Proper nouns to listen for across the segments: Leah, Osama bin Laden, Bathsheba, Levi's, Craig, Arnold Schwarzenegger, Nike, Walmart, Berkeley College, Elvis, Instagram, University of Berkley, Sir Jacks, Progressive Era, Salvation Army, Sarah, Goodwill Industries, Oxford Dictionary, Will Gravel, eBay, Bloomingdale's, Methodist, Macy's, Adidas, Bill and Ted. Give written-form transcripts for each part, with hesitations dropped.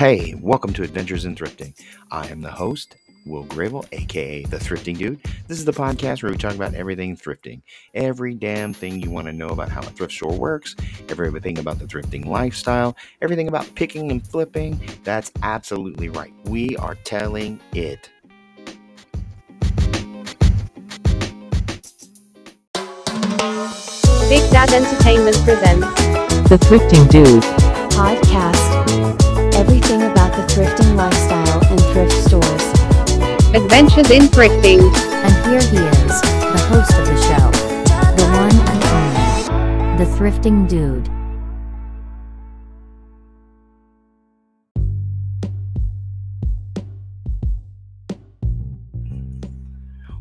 Hey, welcome to Adventures in Thrifting. I am the host, Will Gravel, aka The Thrifting Dude. This is the podcast where we talk about everything thrifting. Every damn thing you want to know about how a thrift store works, everything about the thrifting lifestyle, everything about picking and flipping. That's absolutely right. We are telling it. Big Dad Entertainment presents The Thrifting Dude podcast. Everything about the thrifting lifestyle and thrift stores. Adventures in Thrifting. And here he is, the host of the show, the one and only, The Thrifting Dude.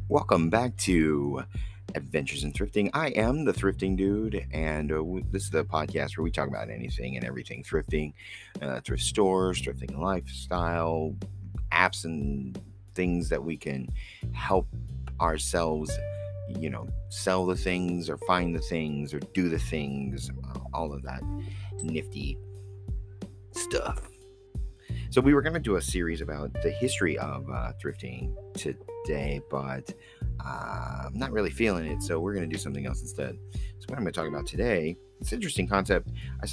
Welcome back to Adventures in Thrifting. I am The Thrifting Dude, and this is the podcast where we talk about anything and everything thrifting, thrift stores, thrifting lifestyle, apps and things that we can help ourselves, you know, sell the things or find the things or do the things, all of that nifty stuff. So we were going to do a series about the history of thrifting today, but I'm not really feeling it, so we're going to do something else instead. So what I'm going to talk about today, it's an interesting concept. I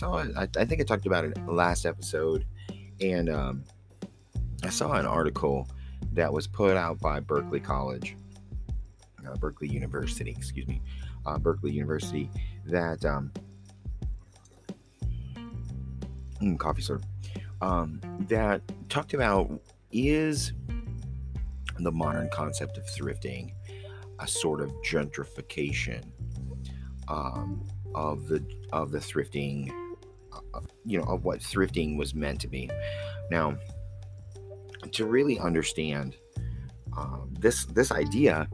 think I talked about it last episode, and I saw an article that was put out by Berkeley University, that, coffee syrup, that talked about, is the modern concept of thrifting a sort of gentrification of the thrifting, you know, of what thrifting was meant to be. Now, to really understand this idea,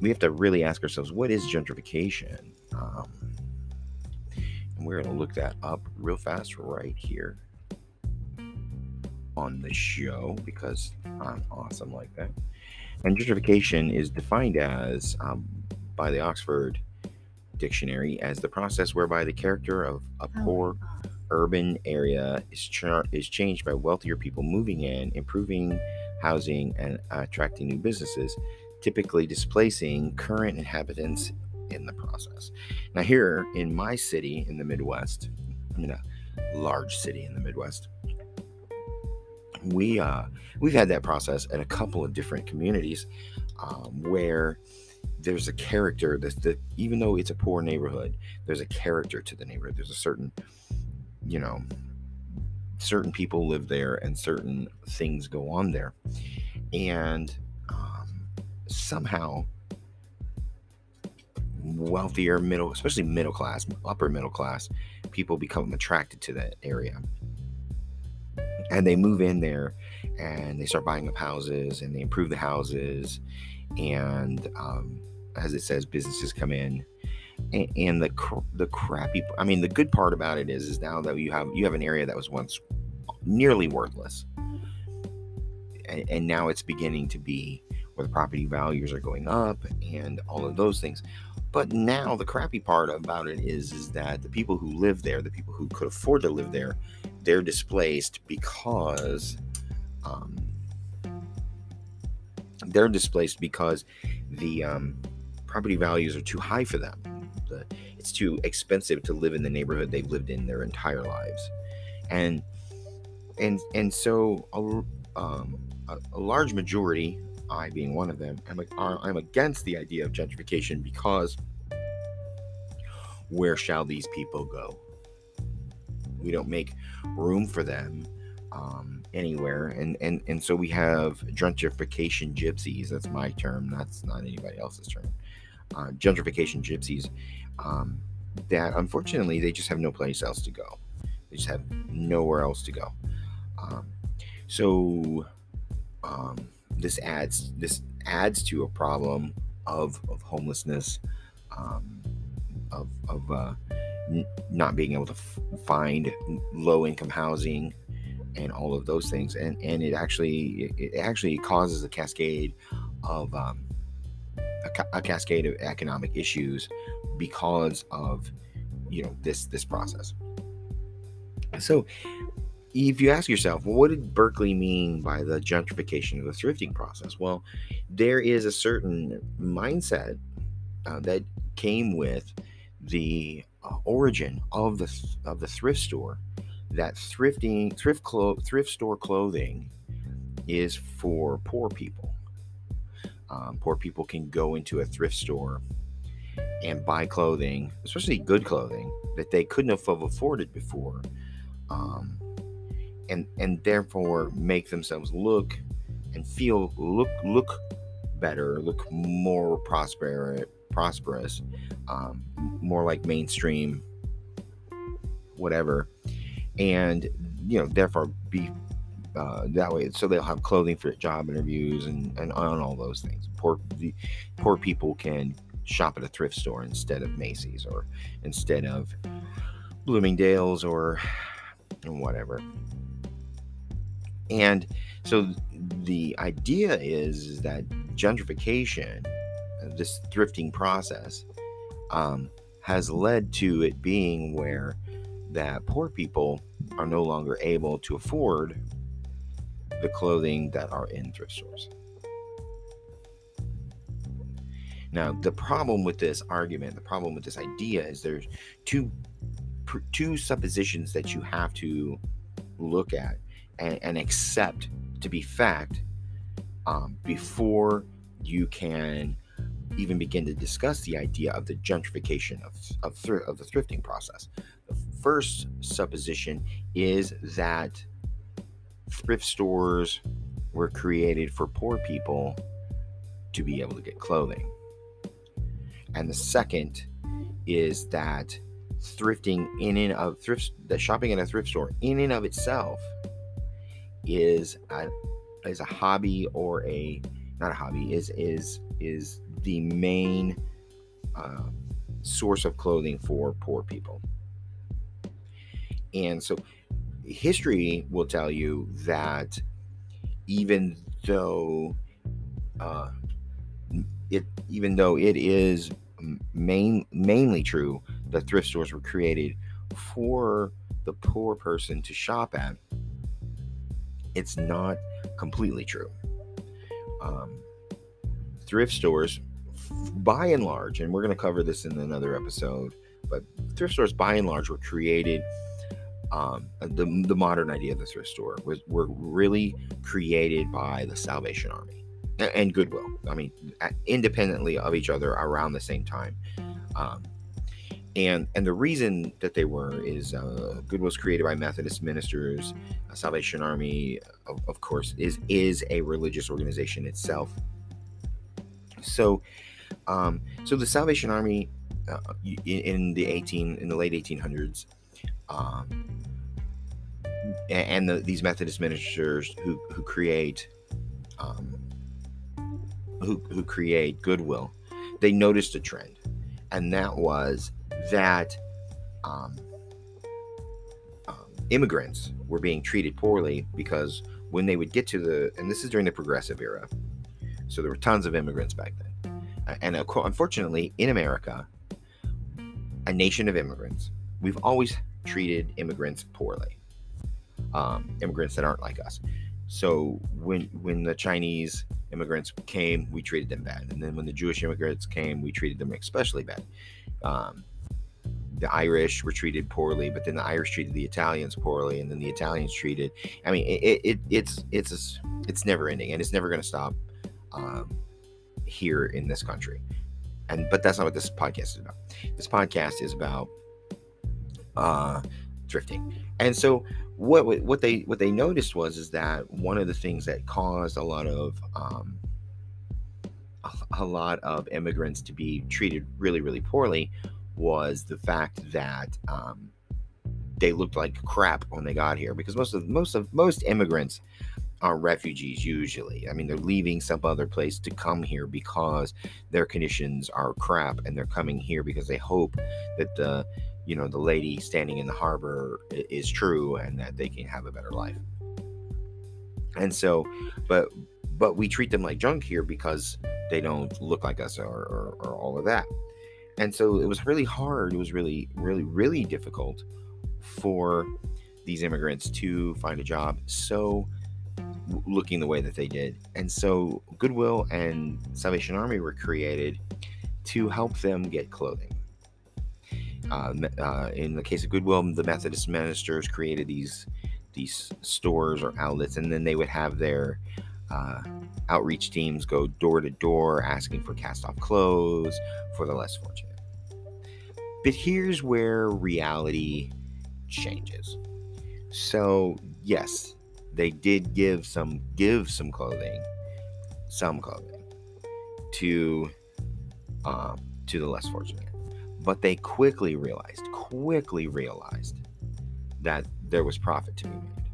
we have to really ask ourselves, what is gentrification? And we're going to look that up real fast right here on the show, because I'm awesome like that. And gentrification is defined as, by the Oxford Dictionary, as the process whereby the character of a poor urban area is changed by wealthier people moving in, improving housing, and attracting new businesses, typically displacing current inhabitants in the process. Now, here in my city in the Midwest, I'm in a large city in the Midwest, we've had that process in a couple of different communities, where there's a character that even though it's a poor neighborhood, there's a character to the neighborhood. There's a certain, you know, certain people live there and certain things go on there. And somehow wealthier especially middle class, upper middle class people become attracted to that area. And they move in there and they start buying up houses and they improve the houses. And as it says, businesses come in. And the crappy, I mean, the good part about it is now that you have an area that was once nearly worthless, and now it's beginning to be where the property values are going up and all of those things. But now the crappy part about it is that the people who live there, the people who could afford to live there, they're displaced because the property values are too high for them. It's too expensive to live in the neighborhood they've lived in their entire lives, and so a large majority, I being one of them, I'm against the idea of gentrification, because where shall these people go? We don't make room for them anywhere, and so we have gentrification gypsies. That's my term. That's not anybody else's term. Gentrification gypsies, that unfortunately they just have no place else to go. They just have nowhere else to go. This adds to a problem of homelessness, not being able to find low income housing and all of those things, and it actually causes a cascade of economic issues because of, you know, this process. So if you ask yourself, well, what did Berkeley mean by the gentrification of the thrifting process? Well, there is a certain mindset that came with the origin of the thrift store, that thrift store clothing is for poor people. Poor people can go into a thrift store and buy clothing, especially good clothing, that they couldn't have afforded before, and therefore make themselves look and feel look better, look more prosperous, more like mainstream, whatever, and therefore be that way. So they'll have clothing for job interviews and on all those things. Poor people can shop at a thrift store instead of Macy's or instead of Bloomingdale's or whatever. And so the idea is that gentrification, this thrifting process, has led to it being where that poor people are no longer able to afford the clothing that are in thrift stores. Now, the problem with this argument, the problem with this idea, is there's two suppositions that you have to look at and accept to be fact before you can even begin to discuss the idea of the gentrification of the thrifting process. The first supposition is that thrift stores were created for poor people to be able to get clothing. And the second is that shopping in a thrift store in and of itself is a hobby, or is the main source of clothing for poor people. And so history will tell you that even though it is mainly true that thrift stores were created for the poor person to shop at, it's not completely true. Thrift stores, by and large, and we're going to cover this in another episode, but thrift stores, by and large, were created. The modern idea of the thrift store were really created by the Salvation Army and Goodwill. I mean, independently of each other, around the same time. And the reason that they were is Goodwill was created by Methodist ministers. Salvation Army, of course, is a religious organization itself. So the Salvation Army in the late 1800s. These Methodist ministers who create Goodwill, they noticed a trend, and that was that immigrants were being treated poorly, because when they would get to and this is during the Progressive Era, so there were tons of immigrants back then, and unfortunately in America, a nation of immigrants, we've always treated immigrants poorly, immigrants that aren't like us. So when the Chinese immigrants came, we treated them bad, and then when the Jewish immigrants came, we treated them especially bad. The Irish were treated poorly, but then the Irish treated the Italians poorly, and then the Italians treated. I mean, it's never ending, and it's never going to stop here in this country. But that's not what this podcast is about. This podcast is about thrifting. And so what they noticed was that one of the things that caused a lot of immigrants to be treated really, really poorly was the fact that they looked like crap when they got here, because most immigrants are refugees usually. I mean, they're leaving some other place to come here because their conditions are crap, and they're coming here because they hope that the lady standing in the harbor is true and that they can have a better life. And so, but we treat them like junk here because they don't look like us or all of that. And so it was really hard. It was really, really, really difficult for these immigrants to find a job so looking the way that they did. And so Goodwill and Salvation Army were created to help them get clothing. In the case of Goodwill, the Methodist ministers created these stores or outlets, and then they would have their outreach teams go door to door asking for cast-off clothes for the less fortunate. But here's where reality changes. So yes, they did give some clothing to the less fortunate. But they quickly realized that there was profit to be made.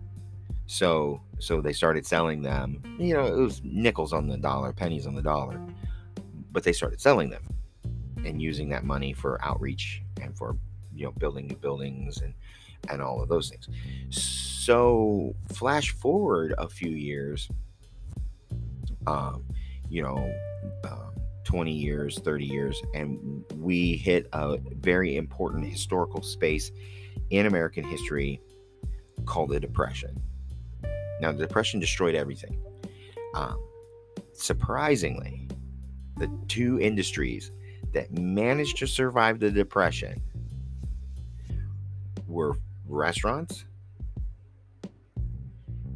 So they started selling them. You know, it was nickels on the dollar, pennies on the dollar. But they started selling them and using that money for outreach and for, you know, building new buildings and all of those things. So flash forward a few years, 20 years, 30 years, and we hit a very important historical space in American history called the Depression. Now, the Depression destroyed everything. Surprisingly, the two industries that managed to survive the Depression were restaurants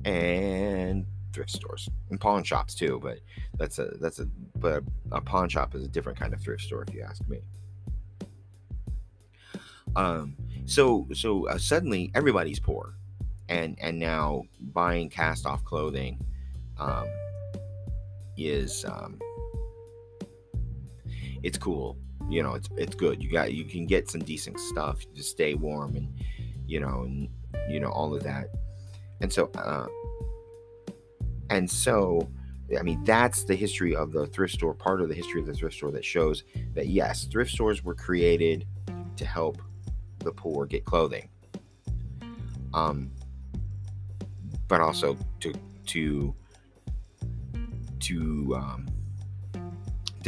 and thrift stores and pawn shops too, but a pawn shop is a different kind of thrift store, if you ask me. So suddenly everybody's poor, and now buying cast-off clothing is it's cool, you know, it's good. You can get some decent stuff to stay warm, and all of that, and so, I mean, that's the history of the thrift store, part of the history of the thrift store that shows that, yes, thrift stores were created to help the poor get clothing. But also to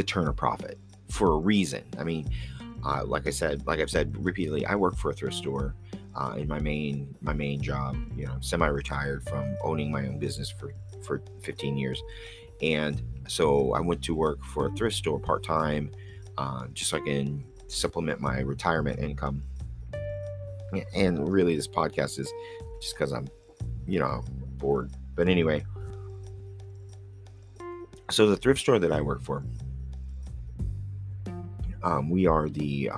turn a profit for a reason. I mean, like I've said repeatedly, I work for a thrift store. In my main job, you know, I'm semi-retired from owning my own business for 15 years, and so I went to work for a thrift store part-time, just so I can supplement my retirement income. And really, this podcast is just because I'm, you know, bored. But anyway, so the thrift store that I work for, we are the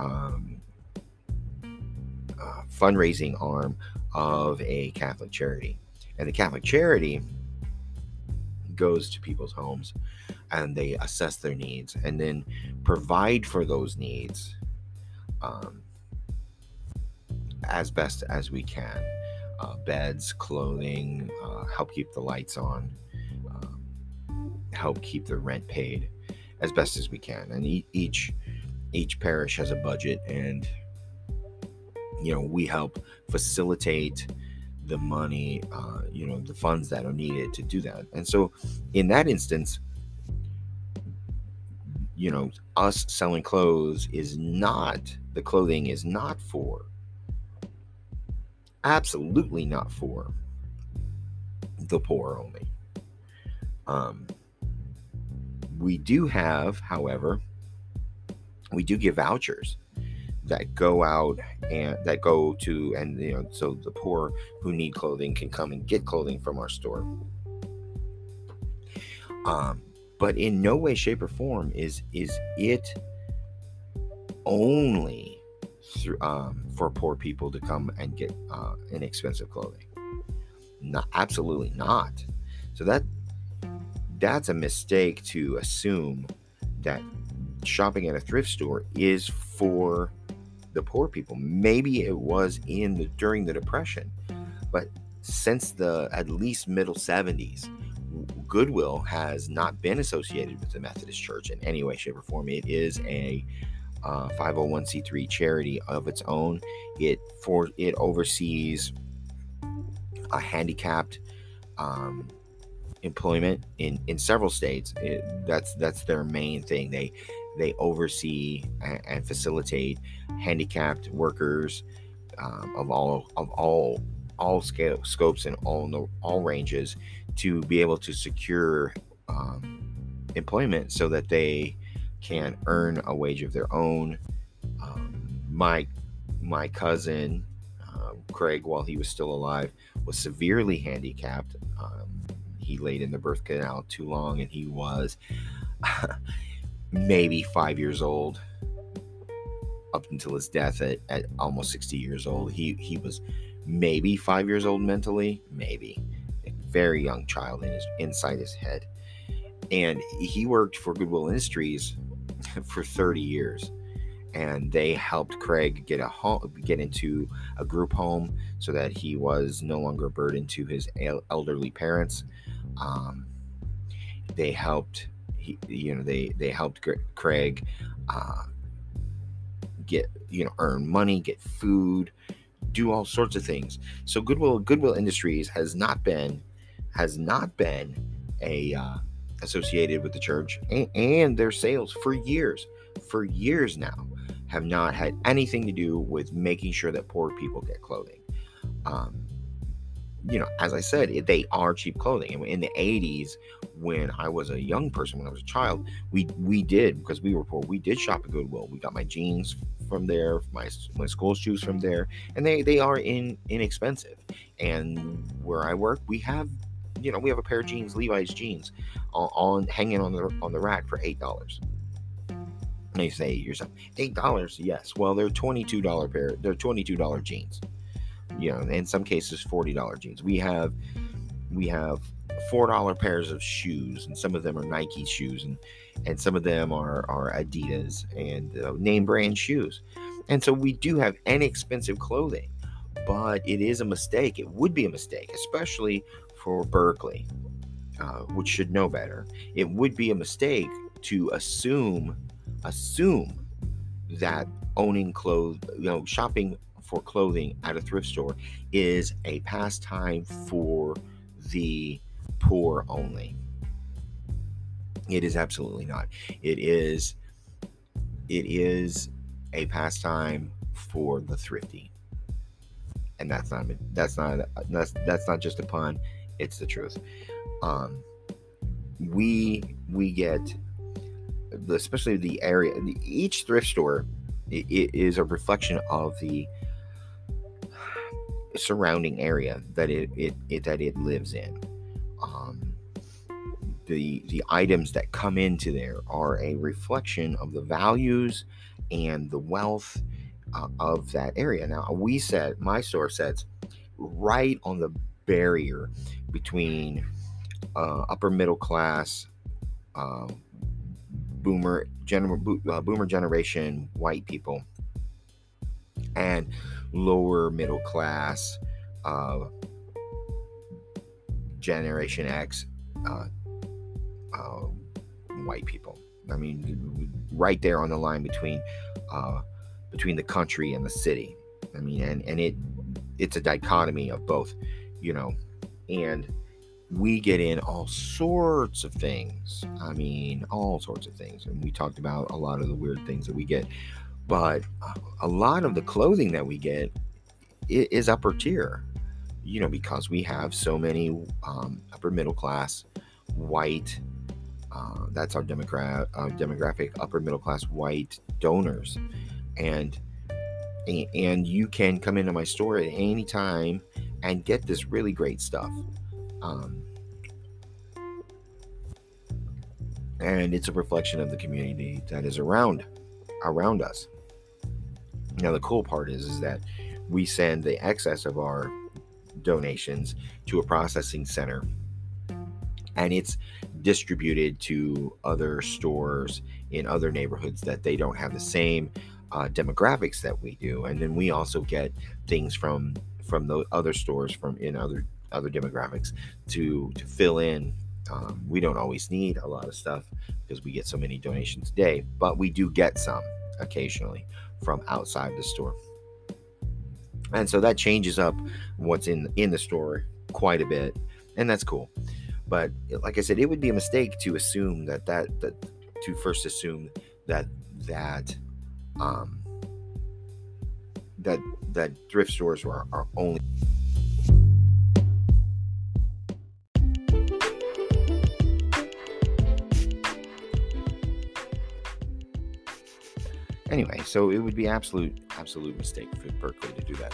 fundraising arm of a Catholic charity, and the Catholic charity goes to people's homes and they assess their needs and then provide for those needs as best as we can. Beds, clothing, help keep the lights on, help keep the rent paid as best as we can. And each parish has a budget, and you know, we help facilitate the money, the funds that are needed to do that. And so in that instance, you know, us selling clothes is absolutely not for the poor only. We do have, however, we do give vouchers that go out and that go to, and you know, so the poor who need clothing can come and get clothing from our store. But in no way, shape, or form is it only for poor people to come and get inexpensive clothing. Not, absolutely not. So that's a mistake to assume that shopping at a thrift store is for the poor people. Maybe it was during the Depression, but since the at least middle 70s, Goodwill has not been associated with the Methodist Church in any way, shape, or form. It is a 501c3 charity of its own. It oversees a handicapped employment in several states. That's their main thing. They oversee and facilitate handicapped workers of all all scopes and all ranges to be able to secure employment so that they can earn a wage of their own. My cousin, Craig, while he was still alive, was severely handicapped. He laid in the birth canal too long, and he was maybe 5 years old up until his death at almost 60 years old. He was maybe 5 years old mentally, maybe a very young child inside his head. And he worked for Goodwill Industries for 30 years. And they helped Craig get into a group home so that he was no longer a burden to his elderly parents. They helped Craig earn money, get food, do all sorts of things. So Goodwill Industries has not been associated with the church and their sales for years now. Have not had anything to do with making sure that poor people get clothing. As I said, they are cheap clothing. And in the 80s, when I was a young person, when I was a child, we did, because we were poor, we did shop at Goodwill. We got my jeans from there, my school shoes from there, and they are inexpensive. And where I work, we have a pair of jeans, Levi's jeans, on hanging on the rack for $8. And you say to yourself, $8? Yes. Well, they're $22 jeans. In some cases, $40 jeans. We have $4 pairs of shoes, and some of them are Nike shoes, and some of them are Adidas and name brand shoes. And so we do have inexpensive clothing, but it is a mistake. It would be a mistake, especially for Berkeley, which should know better. It would be a mistake to assume that owning clothes, shopping for clothing at a thrift store is a pastime for the poor only. It is absolutely not. It is a pastime for the thrifty, and that's not just a pun. It's the truth. We get. Especially the area, each thrift store is a reflection of the surrounding area that it lives in. The items that come into there are a reflection of the values and the wealth of that area. Now, my store sets right on the barrier between upper middle class, boomer generation white people, and lower middle class generation X white people. I mean, right there on the line between the country and the city. I mean, and it's a dichotomy of both, and we get in all sorts of things. I mean, all sorts of things. And we talked about a lot of the weird things that we get. But a lot of the clothing that we get is upper tier, because we have so many upper middle class, white. That's our demographic, upper middle class, white donors. And you can come into my store at any time and get this really great stuff. And it's a reflection of the community that is around us. Now, the cool part is that we send the excess of our donations to a processing center, and it's distributed to other stores in other neighborhoods that they don't have the same demographics that we do. And then we also get things from those other stores from in other demographics to fill in. We don't always need a lot of stuff because we get so many donations a day, but we do get some occasionally from outside the store. And so that changes up what's in the store quite a bit, and that's cool. But like I said, it would be a mistake to assume that thrift stores are only Anyway, so it would be absolute mistake for Berkeley to do that.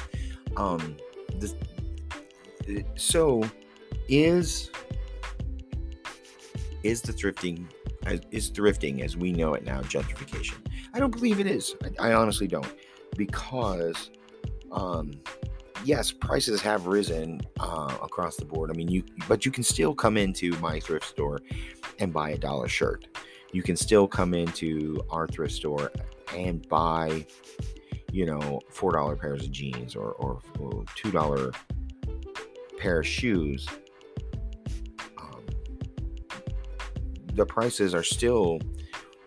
So is thrifting as we know it now gentrification? I don't believe it is. I honestly don't, because yes, prices have risen across the board. I mean, you can still come into my thrift store and buy a dollar shirt. You can still come into our thrift store and buy, $4 pairs of jeans or $2 pair of shoes. The prices are still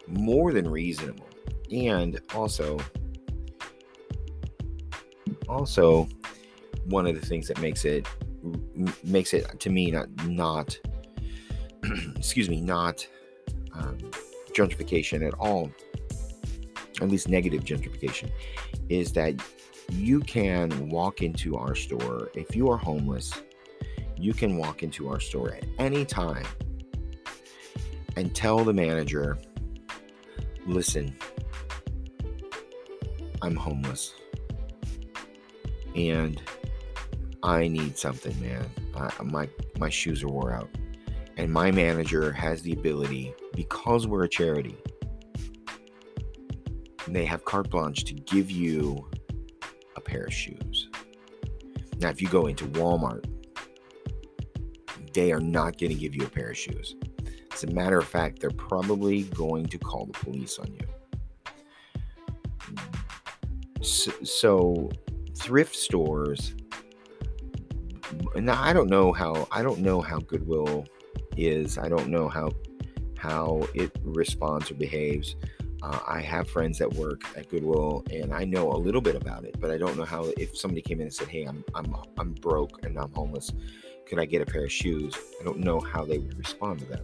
more than reasonable, and also one of the things that makes it to me not excuse me, not gentrification at all, at least negative gentrification, is that you can walk into our store. If you are homeless, you can walk into our store at any time and tell the manager, listen, I'm homeless and I need something, man. My shoes are wore out. And my manager has the ability, because we're a charity, they have carte blanche to give you a pair of shoes. Now, if you go into Walmart, they are not going to give you a pair of shoes. As a matter of fact, they're probably going to call the police on you. So thrift stores, and I don't know how Goodwill is. I don't know how it responds or behaves. I have friends that work at Goodwill, and I know a little bit about it, but I don't know how. If somebody came in and said, "Hey, I'm broke and I'm homeless, could I get a pair of shoes?" I don't know how they would respond to that.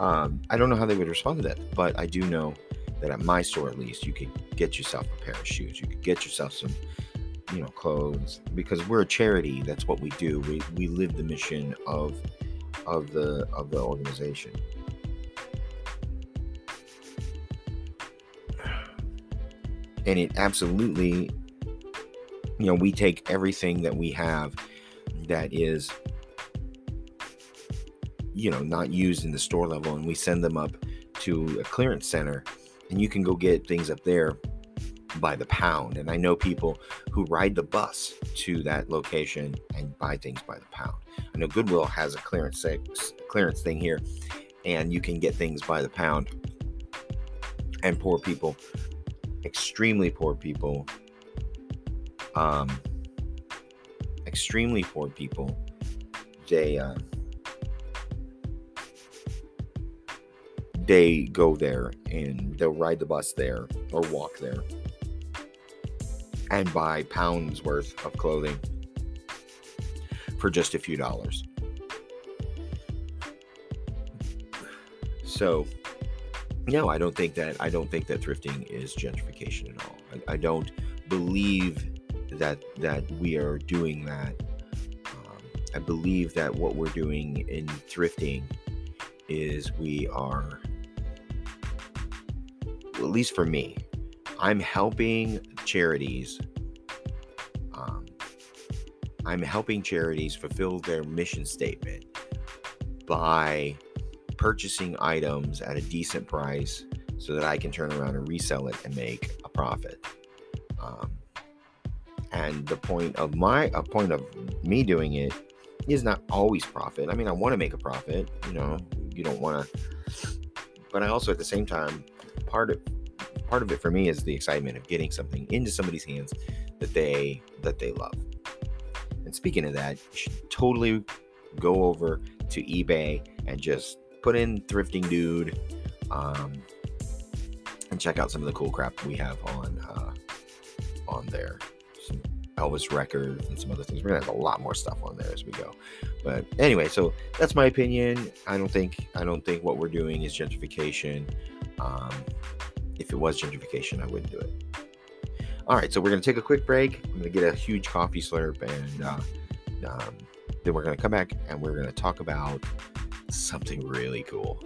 I don't know how they would respond to that, but I do know that at my store, at least, you could get yourself a pair of shoes. You could get yourself some, clothes, because we're a charity. That's what we do. We live the mission of the organization. And it absolutely, we take everything that we have that is, not used in the store level, and we send them up to a clearance center. And you can go get things up there by the pound. And I know people who ride the bus to that location and buy things by the pound. I know Goodwill has a clearance thing here, and you can get things by the pound. And poor people, extremely poor people, they go there and they'll ride the bus there or walk there and buy pounds worth of clothing for just a few dollars. So, no, I don't think that thrifting is gentrification at all. I don't believe that we are doing that. I believe that what we're doing in thrifting is we are, at least for me, I'm helping charities. I'm helping charities fulfill their mission statement by purchasing items at a decent price so that I can turn around and resell it and make a profit. And the point of me doing it is not always profit. I mean, I want to make a profit, you don't want to, but I also, at the same time, part of it for me is the excitement of getting something into somebody's hands that they love. And speaking of that, you should totally go over to eBay and just put in thrifting dude, and check out some of the cool crap we have on there. Some Elvis records and some other things. We're gonna have a lot more stuff on there as we go. But anyway, so that's my opinion. I don't think what we're doing is gentrification. If it was gentrification, I wouldn't do it. All right, so we're going to take a quick break. I'm going to get a huge coffee slurp, and then we're going to come back and we're going to talk about something really cool.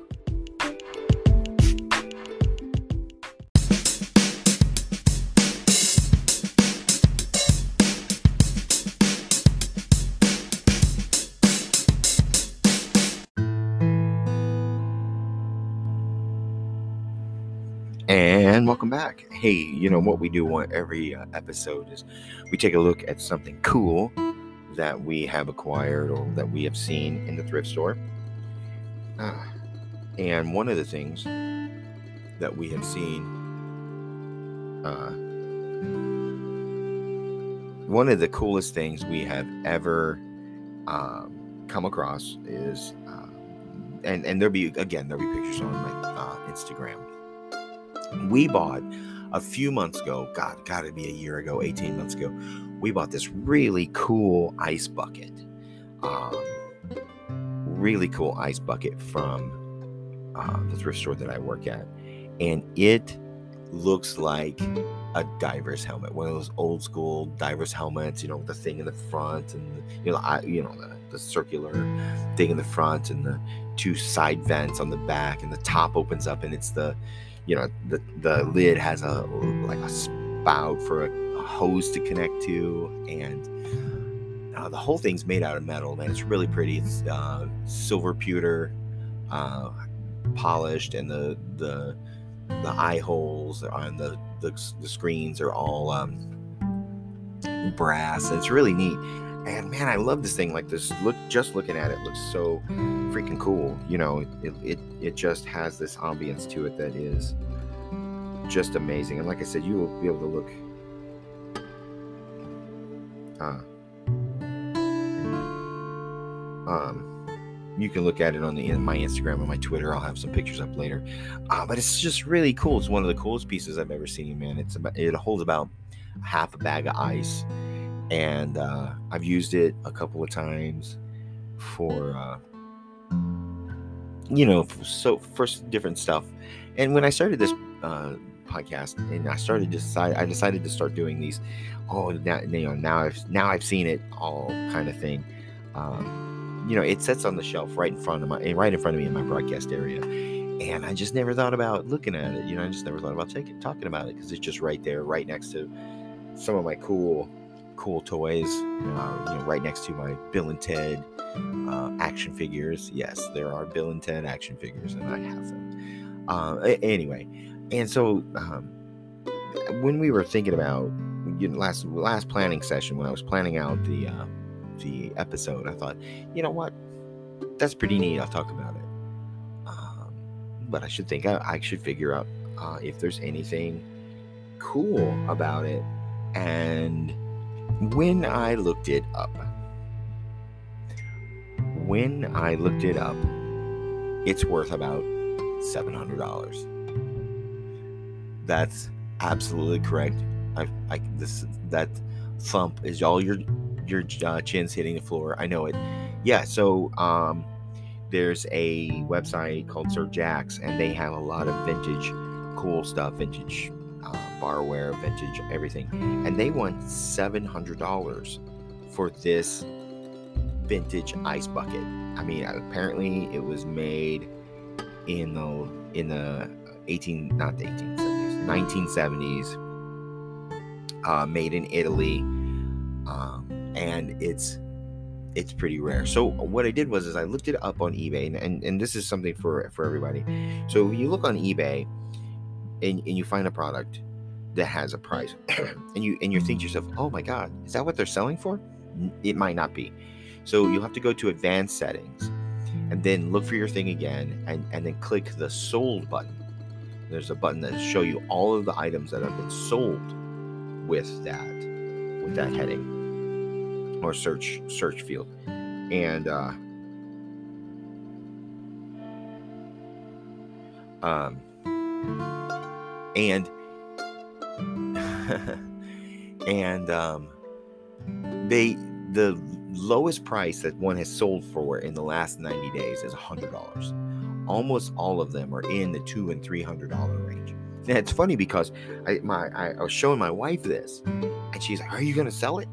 And welcome back. Hey, you know what we do on every episode is we take a look at something cool that we have acquired or that we have seen in the thrift store. And one of the things that we have seen, one of the coolest things we have ever come across is, and there'll be pictures on my Instagram. We bought a few months ago, gotta be a year ago, 18 months ago, we bought this really cool ice bucket. Really cool ice bucket from the thrift store that I work at. And it looks like a diver's helmet, one of those old school diver's helmets, you know, with the thing in the front and, the circular thing in the front and the two side vents on the back, and the top opens up, and it's the lid has a spout for a hose to connect to, and the whole thing's made out of metal, man. It's really pretty. It's silver pewter, polished, and the eye holes on the screens are all brass. And it's really neat. And man, I love this thing. Like this, looking at it looks so freaking cool. You know, it just has this ambience to it that is just amazing. And like I said, you will be able to look. You can look at it on my Instagram and my Twitter. I'll have some pictures up later. But it's just really cool. It's one of the coolest pieces I've ever seen, man. It holds about half a bag of ice. And I've used it a couple of times for different stuff. And when I started this podcast, and I decided to start doing these. Oh, now I've seen it all kind of thing. It sits on the shelf right in front of me in my broadcast area, and I just never thought about looking at it. I just never thought about talking about it because it's just right there, right next to some of my cool toys, right next to my Bill and Ted action figures. Yes, there are Bill and Ted action figures, and I have them. Anyway, and so when we were thinking about last planning session, when I was planning out the episode, I thought, you know what, that's pretty neat. I'll talk about it, but I should think I should figure out if there's anything cool about it. And When I looked it up, it's worth about $700. That's absolutely correct. That thump is all your chin's hitting the floor. I know it. Yeah. So there's a website called Sir Jacks, and they have a lot of vintage, cool stuff, vintage barware, vintage everything, and they won $700 for this vintage ice bucket. I mean, apparently it was made in the 1970s, made in Italy, and it's pretty rare. So what I did was I looked it up on eBay, and this is something for everybody. So you look on eBay and you find a product that has a price, and you think to yourself, oh my God, is that what they're selling for? It might not be. So you'll have to go to advanced settings and then look for your thing again, and then click the sold button. There's a button that will show you all of the items that have been sold with that heading or search field. And the lowest price that one has sold for in the last 90 days is $100. Almost all of them are in the $200 and $300 range. Now it's funny because I was showing my wife this, and she's like, "Are you gonna sell it?"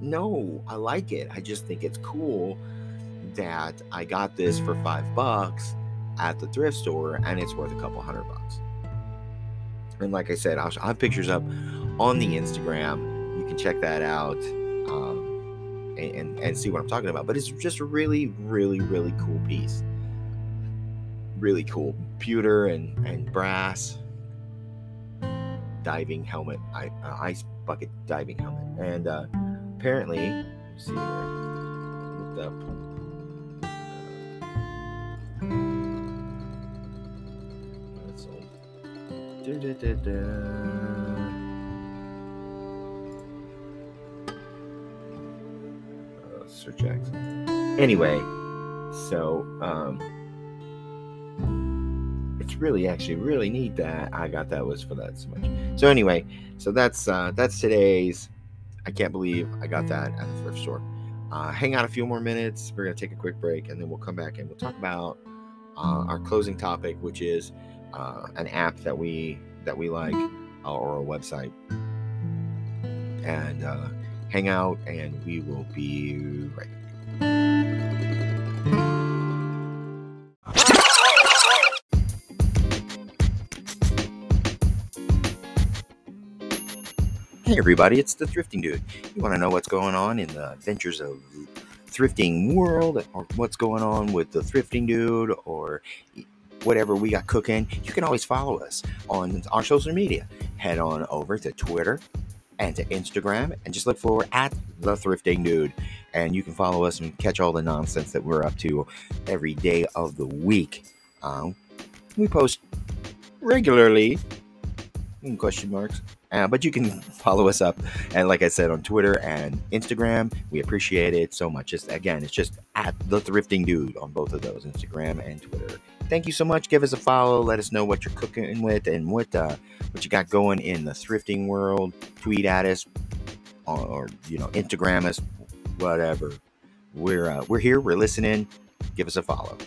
No, I like it. I just think it's cool that I got this for $5 at the thrift store, and it's worth a couple $100. And like I said, I'll have pictures up on the Instagram. You can check that out and see what I'm talking about. But it's just a really, really, really cool piece. Really cool pewter and brass diving helmet, ice bucket diving helmet. And apparently, let's see here, I looked up. Let's see. Sir Jacks. Anyway, so it's really actually really neat that I got that list for that so much. So anyway, so that's today's. I can't believe I got that at the thrift store. Hang on a few more minutes. We're gonna take a quick break, and then we'll come back and we'll talk about our closing topic, which is an app that we like, or a website. And hang out, and we will be right back. Hey everybody, it's the Thrifting Dude. You want to know what's going on in the adventures of the thrifting world, or what's going on with the Thrifting Dude, or whatever we got cooking? You can always follow us on our social media. Head on over to Twitter and to Instagram, and just look for at the Thrifting Dude, and you can follow us and catch all the nonsense that we're up to every day of the week. We post regularly, question marks. But you can follow us up, and like I said, on Twitter and Instagram. We appreciate it so much. It's just at the Thrifting Dude on both of those, Instagram and Twitter. Thank you so much. Give us a follow. Let us know what you're cooking with and what you got going in the thrifting world. Tweet at us, or Instagram us, whatever. We're here. We're listening. Give us a follow.